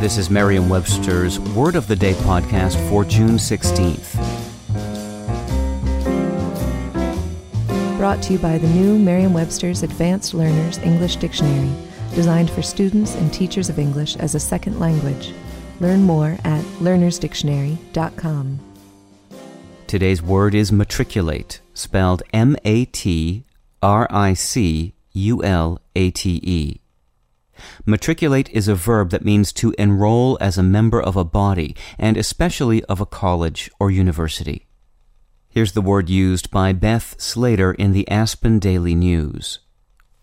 This is Merriam-Webster's Word of the Day podcast for June 16th. Brought to you by the new Merriam-Webster's Advanced Learners English Dictionary, designed for students and teachers of English as a second language. Learn more at LearnersDictionary.com. Today's word is matriculate, spelled M-A-T-R-I-C-U-L-A-T-E. Matriculate is a verb that means to enroll as a member of a body, and especially of a college or university. Here's the word used by Beth Slater in the Aspen Daily News.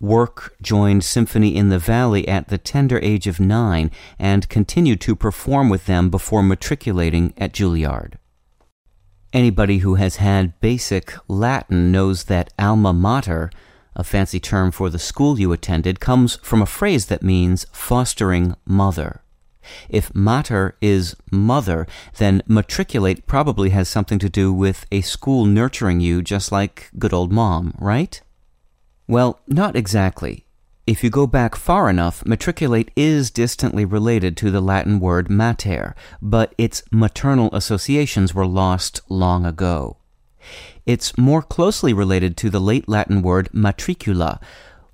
Work joined Symphony in the Valley at the tender age of 9 and continued to perform with them before matriculating at Juilliard. Anybody who has had basic Latin knows that alma mater, a fancy term for the school you attended, comes from a phrase that means fostering mother. If mater is mother, then matriculate probably has something to do with a school nurturing you just like good old mom, right? Well, not exactly. If you go back far enough, matriculate is distantly related to the Latin word mater, but its maternal associations were lost long ago. It's more closely related to the late Latin word matricula,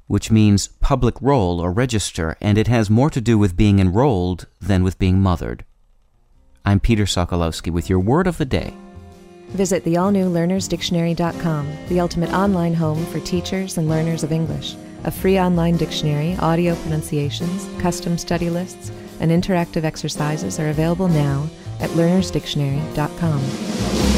which means public roll or register, and it has more to do with being enrolled than with being mothered. I'm Peter Sokolowski with your Word of the Day. Visit the all-new LearnersDictionary.com, the ultimate online home for teachers and learners of English. A free online dictionary, audio pronunciations, custom study lists, and interactive exercises are available now at LearnersDictionary.com.